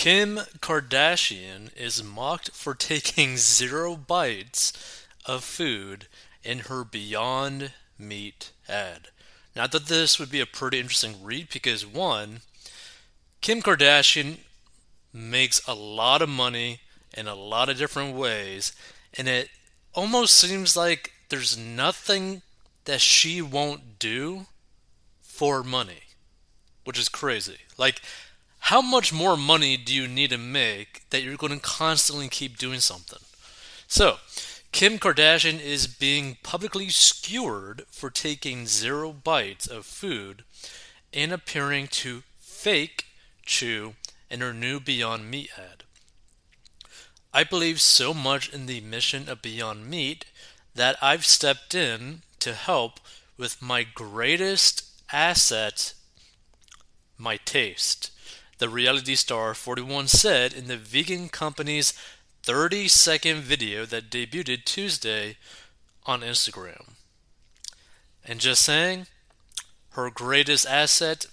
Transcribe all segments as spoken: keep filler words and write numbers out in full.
Kim Kardashian is mocked for taking zero bites of food in her Beyond Meat ad. Now, I thought this would be a pretty interesting read because, one, Kim Kardashian makes a lot of money in a lot of different ways, and it almost seems like there's nothing that she won't do for money, which is crazy. Like, how much more money do you need to make that you're going to constantly keep doing something? So, Kim Kardashian is being publicly skewered for taking zero bites of food and appearing to fake chew in her new Beyond Meat ad. I believe so much in the mission of Beyond Meat that I've stepped in to help with my greatest asset, my taste, the reality star forty-one said in the vegan company's thirty-second video that debuted Tuesday on Instagram. And just saying, her greatest asset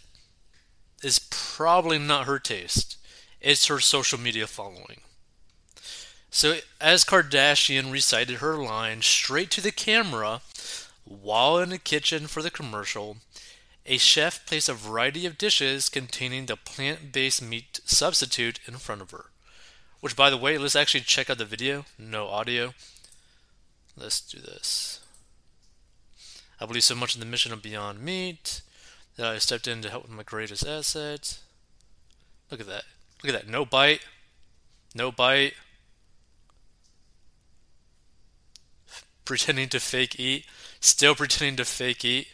is probably not her taste. It's her social media following. So as Kardashian recited her line straight to the camera while in the kitchen for the commercial, a chef placed a variety of dishes containing the plant-based meat substitute in front of her. Which, by the way, let's actually check out the video. No audio. Let's do this. I believe so much in the mission of Beyond Meat that I stepped in to help with my greatest asset. Look at that. Look at that. No bite. No bite. Pretending to fake eat. Still pretending to fake eat.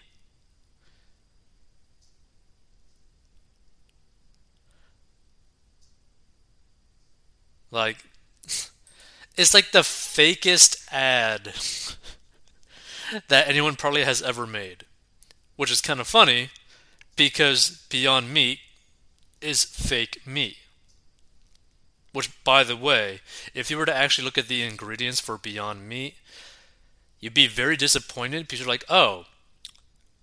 Like, it's like the fakest ad that anyone probably has ever made. Which is kind of funny, because Beyond Meat is fake meat. Which, by the way, if you were to actually look at the ingredients for Beyond Meat, you'd be very disappointed because you're like, oh,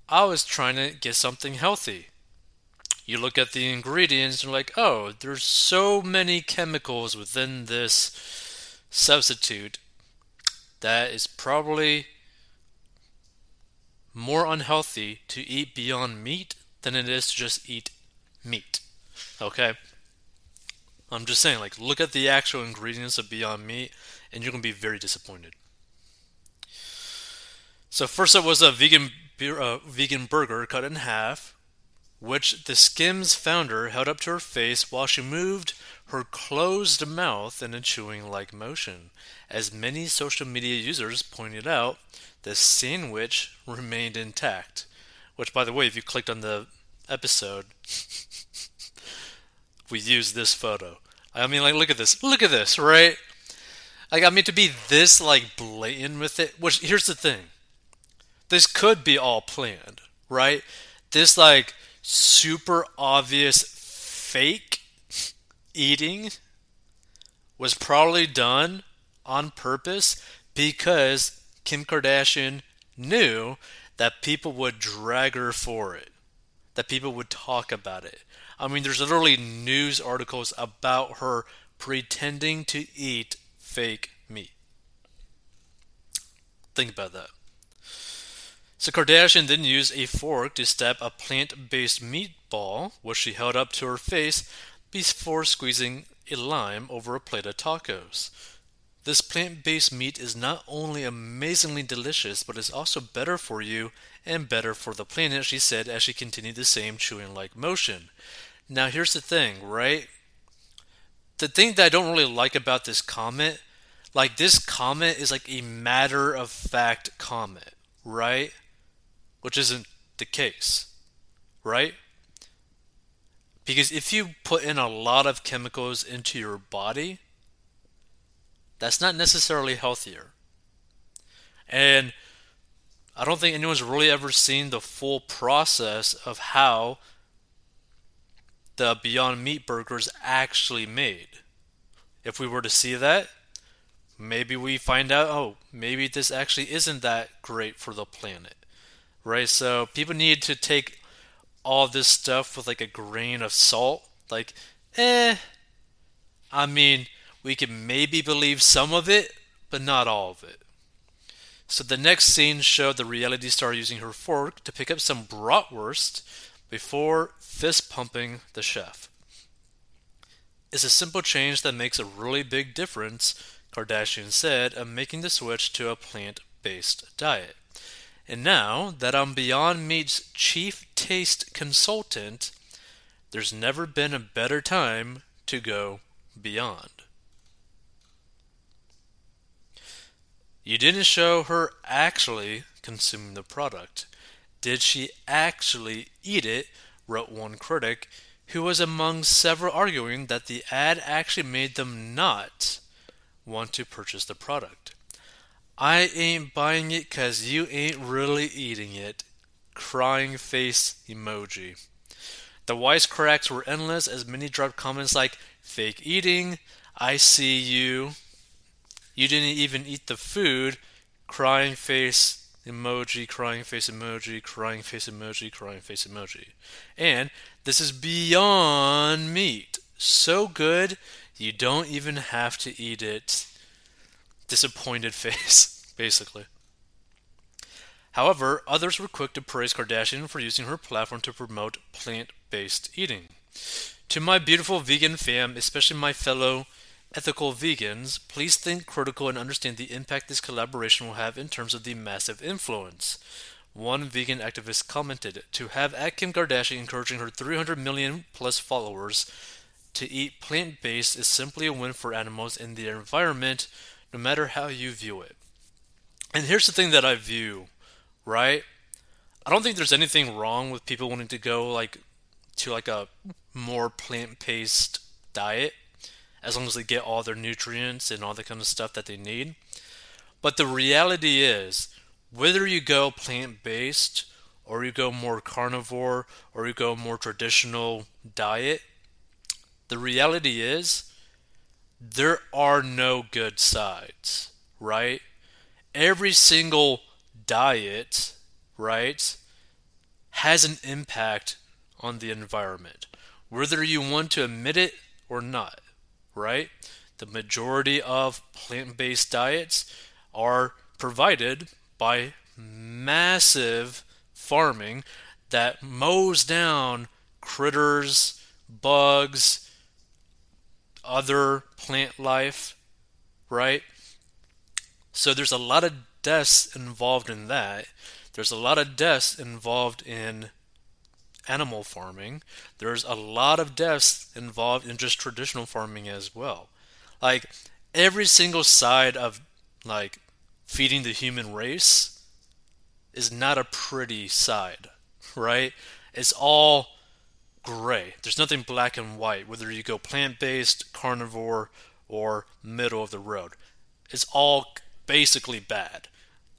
I was trying to get something healthy. You look at the ingredients and you're like, oh, there's so many chemicals within this substitute that is probably more unhealthy to eat Beyond Meat than it is to just eat meat. Okay? I'm just saying, like, look at the actual ingredients of Beyond Meat and you're going to be very disappointed. So first up was a vegan, uh, vegan burger cut in half, which the Skims founder held up to her face while she moved her closed mouth in a chewing-like motion. As many social media users pointed out, the sandwich remained intact. Which, by the way, if you clicked on the episode, we used this photo. I mean, like, look at this. Look at this, right? Like, I mean, to be this, like, blatant with it, which, here's the thing. This could be all planned, right? This, like, super obvious fake eating was probably done on purpose because Kim Kardashian knew that people would drag her for it, that people would talk about it. I mean, there's literally news articles about her pretending to eat fake meat. Think about that. So Kardashian then used a fork to stab a plant-based meatball, which she held up to her face before squeezing a lime over a plate of tacos. This plant-based meat is not only amazingly delicious, but is also better for you and better for the planet, she said as she continued the same chewing-like motion. Now here's the thing, right? The thing that I don't really like about this comment, like this comment is like a matter-of-fact comment, right? Which isn't the case, right? Because if you put in a lot of chemicals into your body, that's not necessarily healthier. And I don't think anyone's really ever seen the full process of how the Beyond Meat burger is actually made. If we were to see that, maybe we find out, oh, maybe this actually isn't that great for the planet, right? So people need to take all this stuff with like a grain of salt. Like, eh, I mean, we can maybe believe some of it, but not all of it. So the next scene showed the reality star using her fork to pick up some bratwurst before fist-pumping the chef. It's a simple change that makes a really big difference, Kardashian said, of making the switch to a plant-based diet. And now that I'm Beyond Meat's chief taste consultant, there's never been a better time to go beyond. You didn't show her actually consuming the product. Did she actually eat it? Wrote one critic, who was among several arguing that the ad actually made them not want to purchase the product. I ain't buying it 'cause you ain't really eating it. Crying face emoji. The wisecracks were endless as many dropped comments like, fake eating, I see you, you didn't even eat the food, crying face emoji, crying face emoji, crying face emoji, crying face emoji. And this is Beyond Meat. So good, you don't even have to eat it. Disappointed face, basically. However, others were quick to praise Kardashian for using her platform to promote plant-based eating. To my beautiful vegan fam, especially my fellow ethical vegans, please think critical and understand the impact this collaboration will have in terms of the massive influence. One vegan activist commented, to have at Kim Kardashian encouraging her three hundred million plus followers to eat plant-based is simply a win for animals and the environment, no matter how you view it. And here's the thing that I view, right? I don't think there's anything wrong with people wanting to go like to like a more plant-based diet, as long as they get all their nutrients and all the kind of stuff that they need. But the reality is, whether you go plant-based or you go more carnivore or you go more traditional diet, the reality is there are no good sides, right? Every single diet, right, has an impact on the environment, whether you want to admit it or not, right? The majority of plant-based diets are provided by massive farming that mows down critters, bugs, other plant life, right? So there's a lot of deaths involved in that. There's a lot of deaths involved in animal farming. There's a lot of deaths involved in just traditional farming as well. Like every single side of like feeding the human race is not a pretty side, right? It's all gray. There's nothing black and white, whether you go plant-based, carnivore, or middle of the road. It's all basically bad.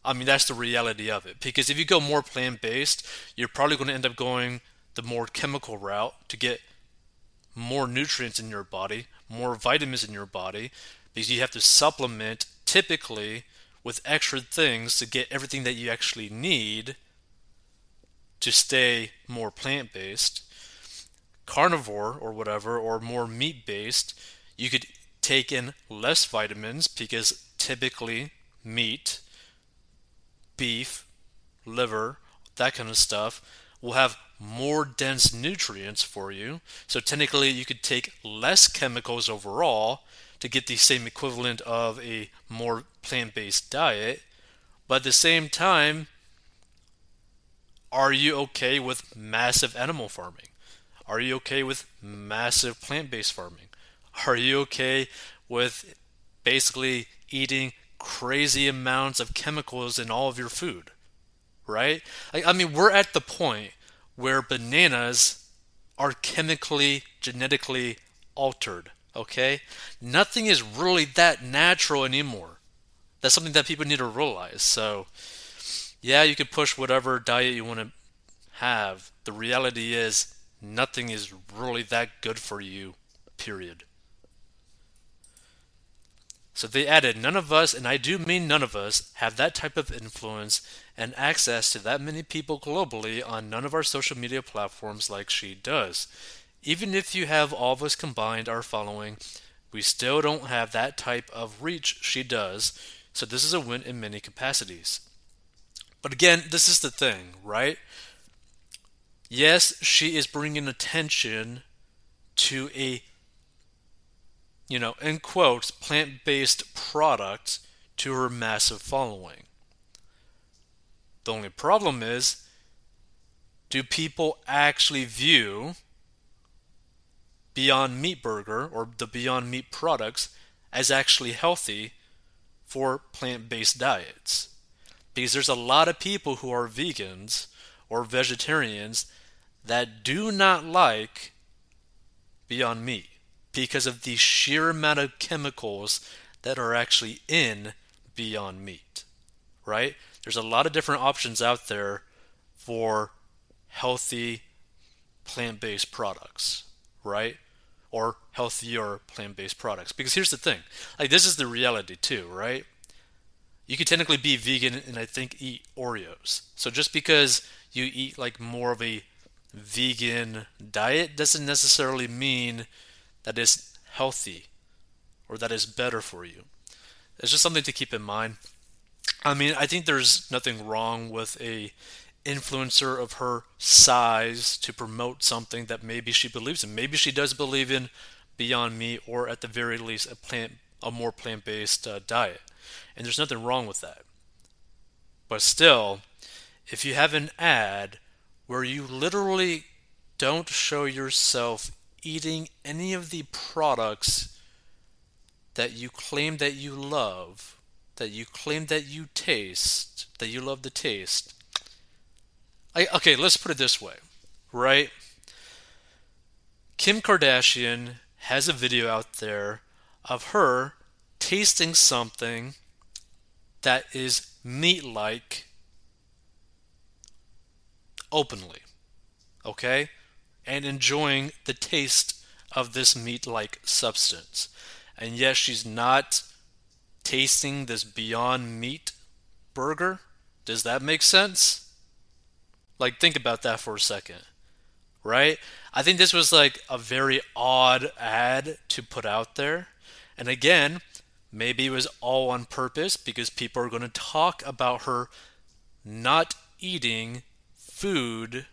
I mean, that's the reality of it, because if you go more plant-based, you're probably going to end up going the more chemical route to get more nutrients in your body, more vitamins in your body, because you have to supplement typically with extra things to get everything that you actually need to stay more plant-based. Carnivore or whatever, or more meat-based, you could take in less vitamins because typically meat, beef, liver, that kind of stuff will have more dense nutrients for you. So technically you could take less chemicals overall to get the same equivalent of a more plant-based diet. But at the same time, are you okay with massive animal farming? Are you okay with massive plant-based farming? Are you okay with basically eating crazy amounts of chemicals in all of your food, right? I, I mean, we're at the point where bananas are chemically, genetically altered, okay? Nothing is really that natural anymore. That's something that people need to realize. So, yeah, you can push whatever diet you want to have. The reality is nothing is really that good for you, period. So they added, none of us, and I do mean none of us, have that type of influence and access to that many people globally on none of our social media platforms like she does. Even if you have all of us combined our following, We still don't have that type of reach she does, so this is a win in many capacities. But again, this is the thing, right? Yes, she is bringing attention to a, you know, in quotes, plant-based product to her massive following. The only problem is, do people actually view Beyond Meat Burger or the Beyond Meat products as actually healthy for plant-based diets? Because there's a lot of people who are vegans or vegetarians that do not like Beyond Meat because of the sheer amount of chemicals that are actually in Beyond Meat, right? There's a lot of different options out there for healthy plant-based products, right? Or healthier plant-based products. Because here's the thing, like this is the reality too, right? You could technically be vegan and I think eat Oreos. So just because you eat like more of a vegan diet doesn't necessarily mean that it's healthy or that it's better for you. It's just something to keep in mind. I mean, I think there's nothing wrong with a influencer of her size to promote something that maybe she believes in. Maybe she does believe in Beyond Meat or at the very least a plant, a more plant-based uh, diet. And there's nothing wrong with that. But still, if you have an ad where you literally don't show yourself eating any of the products that you claim that you love, that you claim that you taste, that you love the taste, I, okay, let's put it this way, right? Kim Kardashian has a video out there of her tasting something that is meat-like openly, okay? And enjoying the taste of this meat-like substance. And yes, she's not tasting this Beyond Meat burger. Does that make sense? Like, think about that for a second, right? I think this was like a very odd ad to put out there. And again, maybe it was all on purpose because people are going to talk about her not eating food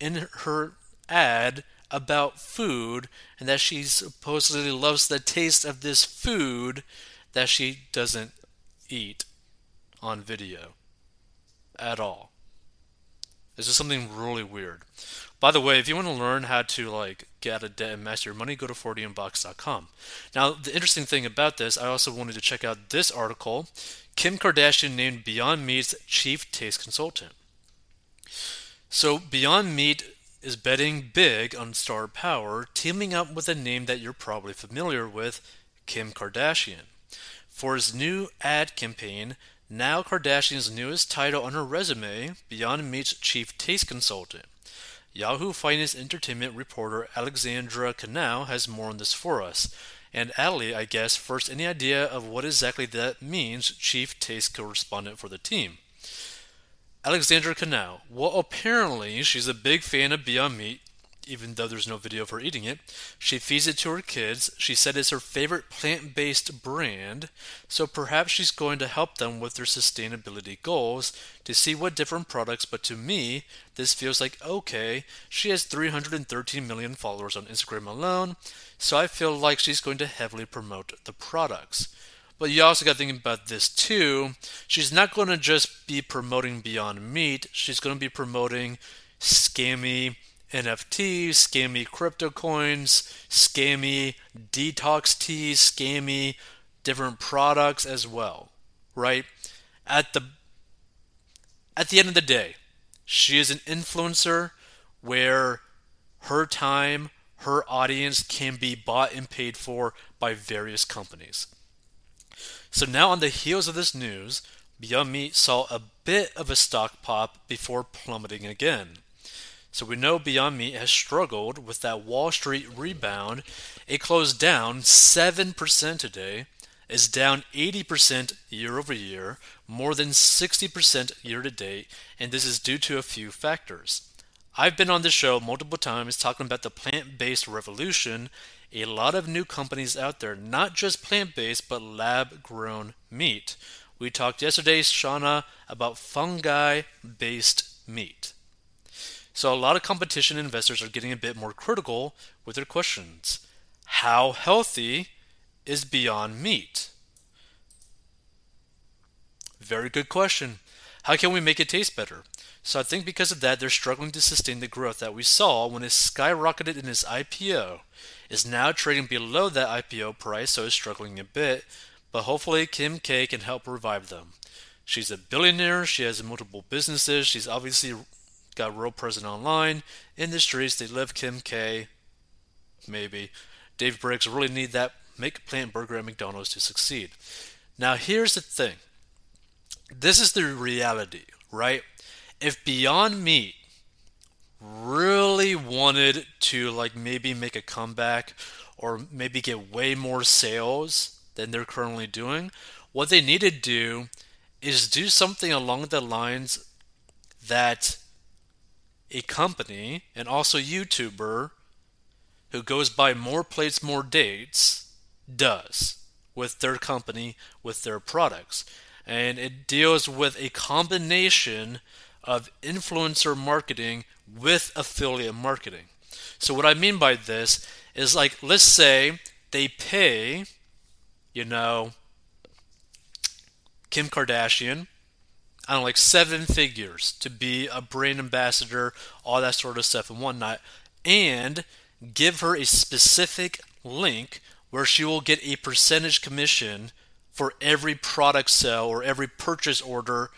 in her ad about food and that she supposedly loves the taste of this food that she doesn't eat on video at all. This is something really weird. By the way, if you want to learn how to like get out of debt and master your money, go to forty in box dot com. Now, the interesting thing about this, I also wanted to check out this article. Kim Kardashian named Beyond Meat's chief taste consultant. So Beyond Meat is betting big on star power, teaming up with a name that you're probably familiar with, Kim Kardashian. For his new ad campaign, now Kardashian's newest title on her resume, Beyond Meat's chief taste consultant. Yahoo Finance entertainment reporter Alexandra Canal has more on this for us. And Ali, I guess, first any idea of what exactly that means, chief taste correspondent for the team. Alexandra Canal. Well, apparently she's a big fan of Beyond Meat, even though there's no video of her eating it. She feeds it to her kids. She said it's her favorite plant-based brand, so perhaps she's going to help them with their sustainability goals to see what different products, but to me, this feels like, okay, she has three hundred thirteen million followers on Instagram alone, so I feel like she's going to heavily promote the products. But you also got to think about this too. She's not going to just be promoting Beyond Meat. She's going to be promoting scammy N F Ts, scammy crypto coins, scammy detox teas, scammy different products as well, right? At the at the end of the day, she is an influencer where her time, her audience can be bought and paid for by various companies. So now on the heels of this news, Beyond Meat saw a bit of a stock pop before plummeting again. So we know Beyond Meat has struggled with that Wall Street rebound. It closed down seven percent today, is down eighty percent year over year, more than sixty percent year to date, and this is due to a few factors. I've been on this show multiple times talking about the plant-based revolution a lot of new companies out there, not just plant-based, but lab-grown meat. We talked yesterday, Shauna, about fungi-based meat. So a lot of competition investors are getting a bit more critical with their questions. How healthy is Beyond Meat? Very good question. How can we make it taste better? So I think because of that, they're struggling to sustain the growth that we saw when it skyrocketed in its I P O. It's now trading below that I P O price, so it's struggling a bit. But hopefully Kim K can help revive them. She's a billionaire. She has multiple businesses. She's obviously got a real presence online. In the streets, they love Kim K. Maybe. Dave Briggs really need that make a plant burger at McDonald's to succeed. Now, here's the thing. This is the reality, right? If Beyond Meat really wanted to like maybe make a comeback or maybe get way more sales than they're currently doing, what they need to do is do something along the lines that a company and also YouTuber who goes by More Plates More Dates does with their company, with their products. And it deals with a combination of influencer marketing with affiliate marketing. So what I mean by this is, like, let's say they pay, you know, Kim Kardashian, I don't know, like seven figures to be a brand ambassador, all that sort of stuff and whatnot, and give her a specific link where she will get a percentage commission for every product sale or every purchase order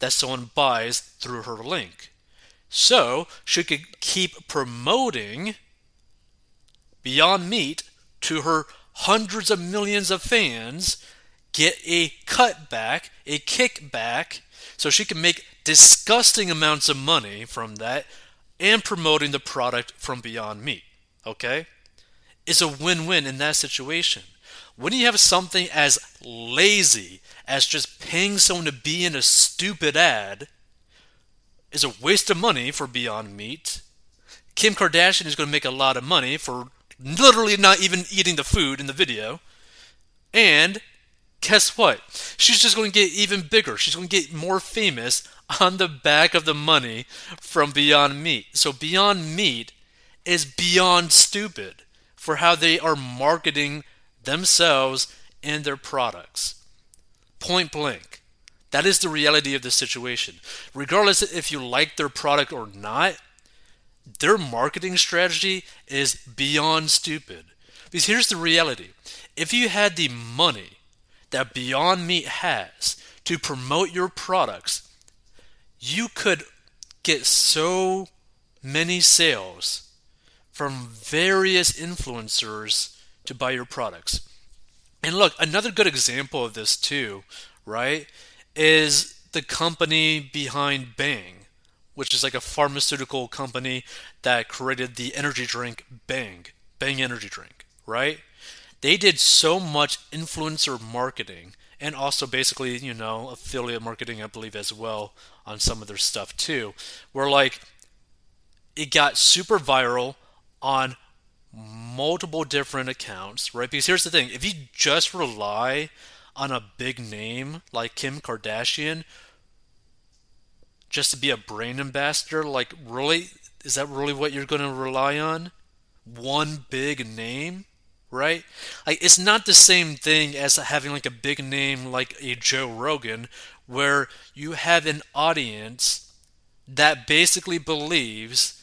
that someone buys through her link. So she could keep promoting Beyond Meat to her hundreds of millions of fans, get a cutback, a kickback, so she can make disgusting amounts of money from that and promoting the product from Beyond Meat, okay? It's a win-win in that situation. When you have something as lazy as just paying someone to be in a stupid ad, is a waste of money for Beyond Meat. Kim Kardashian is going to make a lot of money for literally not even eating the food in the video. And guess what? She's just going to get even bigger. She's going to get more famous on the back of the money from Beyond Meat. So Beyond Meat is beyond stupid for how they are marketing themselves and their products. Point blank. That is the reality of the situation. Regardless if you like their product or not, their marketing strategy is beyond stupid. Because here's the reality. If you had the money that Beyond Meat has to promote your products, you could get so many sales from various influencers to buy your products. And look, another good example of this too, right, is the company behind Bang, which is like a pharmaceutical company that created the energy drink Bang, Bang Energy Drink, right? They did so much influencer marketing and also basically, you know, affiliate marketing, I believe, as well on some of their stuff too, where like it got super viral on multiple different accounts, right? Because here's the thing. If you just rely on a big name like Kim Kardashian just to be a brand ambassador, like really, is that really what you're going to rely on? One big name, right? Like it's not the same thing as having like a big name like a Joe Rogan where you have an audience that basically believes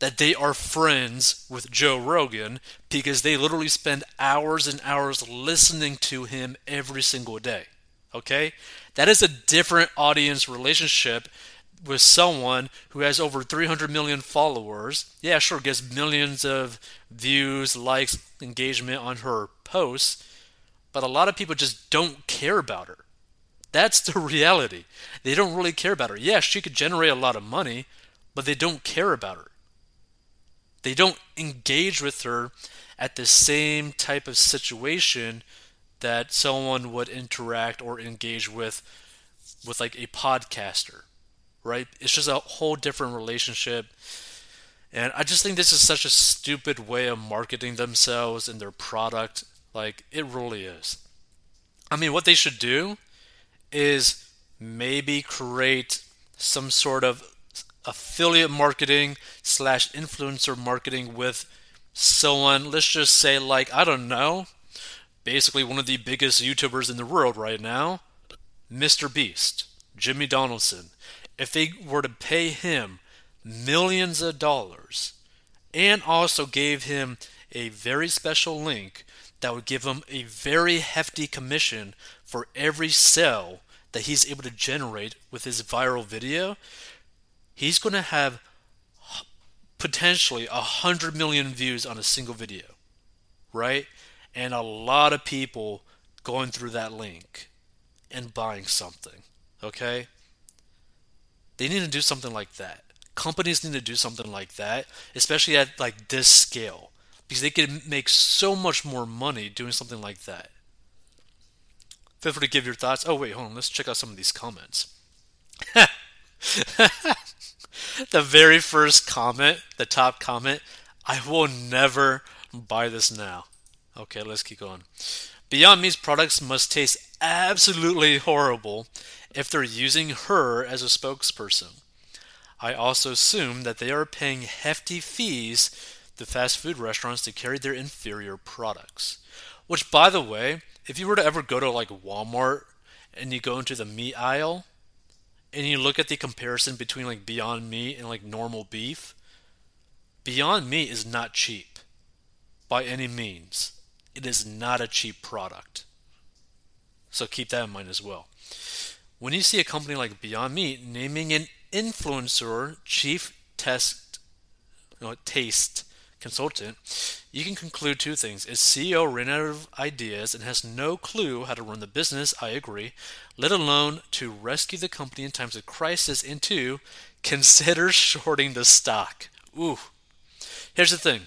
that they are friends with Joe Rogan because they literally spend hours and hours listening to him every single day, okay? That is a different audience relationship with someone who has over three hundred million followers. Yeah, sure, gets millions of views, likes, engagement on her posts, but a lot of people just don't care about her. That's the reality. They don't really care about her. Yeah, she could generate a lot of money, but they don't care about her. They don't engage with her at the same type of situation that someone would interact or engage with, with like a podcaster, right? It's just a whole different relationship. And I just think this is such a stupid way of marketing themselves and their product. Like, it really is. I mean, what they should do is maybe create some sort of affiliate marketing slash influencer marketing with someone, let's just say, like, I don't know, basically one of the biggest YouTubers in the world right now, MrBeast, Jimmy Donaldson. If they were to pay him millions of dollars and also gave him a very special link that would give him a very hefty commission for every sale that he's able to generate with his viral video, he's going to have potentially one hundred million views on a single video, right? And a lot of people going through that link and buying something, okay? They need to do something like that. Companies need to do something like that, especially at like this scale, because they can make so much more money doing something like that. Feel free to give your thoughts. Oh, wait, hold on. Let's check out some of these comments. The very first comment, the top comment, I will never buy this now. Okay, let's keep going. Beyond Meat's products must taste absolutely horrible if they're using her as a spokesperson. I also assume that they are paying hefty fees to fast food restaurants to carry their inferior products. Which, by the way, if you were to ever go to like Walmart and you go into the meat aisle and you look at the comparison between like Beyond Meat and like normal beef, Beyond Meat is not cheap by any means. It is not a cheap product. So keep that in mind as well. When you see a company like Beyond Meat naming an influencer chief test, no, taste consultant, you can conclude two things. Its C E O ran out of ideas and has no clue how to run the business, I agree, let alone to rescue the company in times of crisis, and two, consider shorting the stock. Ooh. Here's the thing.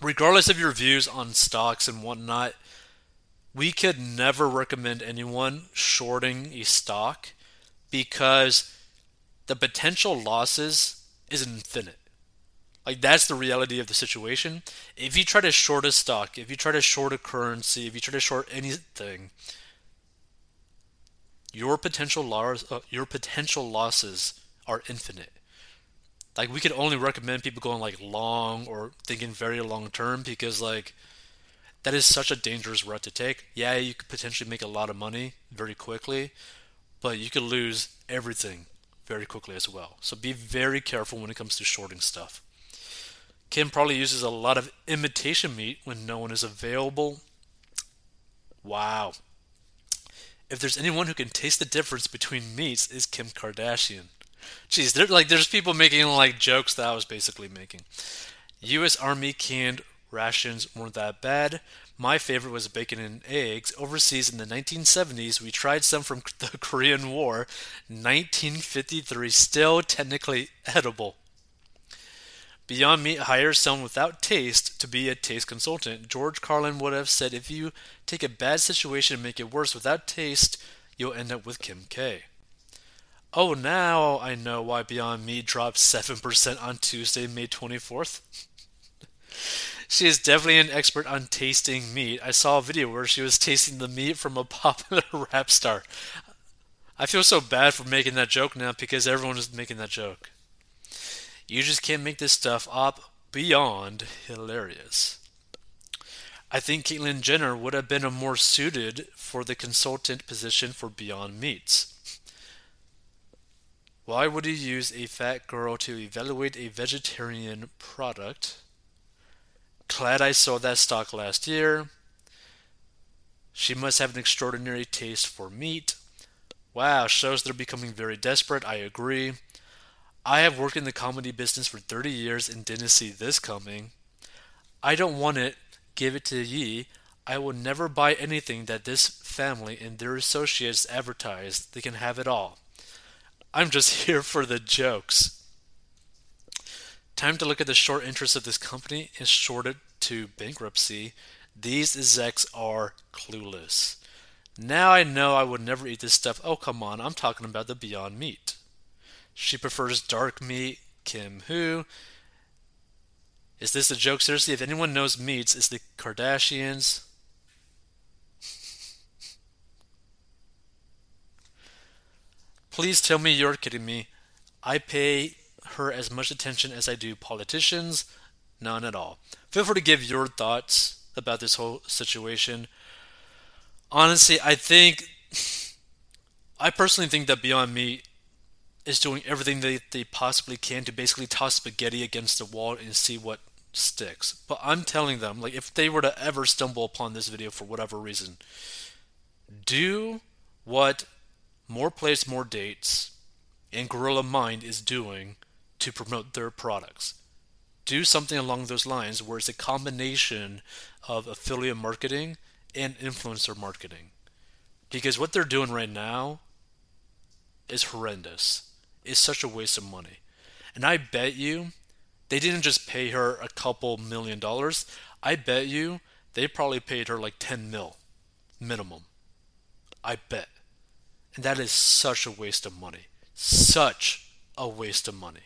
Regardless of your views on stocks and whatnot, we could never recommend anyone shorting a stock because the potential losses is infinite. Like, that's the reality of the situation. If you try to short a stock, if you try to short a currency, if you try to short anything, your potential loss, uh, your potential losses are infinite. Like, we could only recommend people going like long or thinking very long term because like that is such a dangerous route to take. Yeah, you could potentially make a lot of money very quickly, but you could lose everything very quickly as well. So be very careful when it comes to shorting stuff. Kim probably uses a lot of imitation meat when no one is available. Wow. If there's anyone who can taste the difference between meats, it's Kim Kardashian. Jeez, there, like, there's people making like jokes that I was basically making. U S Army canned rations weren't that bad. My favorite was bacon and eggs. Overseas in the nineteen seventies, we tried some from the Korean War. nineteen fifty-three, still technically edible. Beyond Meat hires someone without taste to be a taste consultant. George Carlin would have said, if you take a bad situation and make it worse without taste, you'll end up with Kim K. Oh, now I know why Beyond Meat dropped seven percent on Tuesday, May twenty-fourth. She is definitely an expert on tasting meat. I saw a video where she was tasting the meat from a popular rap star. I feel so bad for making that joke now because everyone is making that joke. You just can't make this stuff up. Beyond hilarious. I think Caitlyn Jenner would have been a more suited for the consultant position for Beyond Meats. Why would you use a fat girl to evaluate a vegetarian product? Glad I sold that stock last year. She must have an extraordinary taste for meat. Wow, shows they're becoming very desperate. I agree. I have worked in the comedy business for thirty years and didn't see this coming. I don't want it. Give it to ye. I will never buy anything that this family and their associates advertise. They can have it all. I'm just here for the jokes. Time to look at the short interest of this company and short it to bankruptcy. These execs are clueless. Now I know I would never eat this stuff. Oh, come on. I'm talking about the Beyond Meat. She prefers dark meat, Kim who, Is this a joke? Seriously, if anyone knows meats, it's the Kardashians. Please tell me you're kidding me. I pay her as much attention as I do politicians. None at all. Feel free to give your thoughts about this whole situation. Honestly, I think... I personally think that Beyond Meat is doing everything that they possibly can to basically toss spaghetti against the wall and see what sticks. But I'm telling them, like, if they were to ever stumble upon this video for whatever reason, do what More Plates More Dates and Gorilla Mind is doing to promote their products. Do something along those lines where it's a combination of affiliate marketing and influencer marketing. Because what they're doing right now is horrendous. It's such a waste of money. And I bet you they didn't just pay her a couple million dollars. I bet you they probably paid her like ten mil minimum. I bet. And that is such a waste of money. Such a waste of money.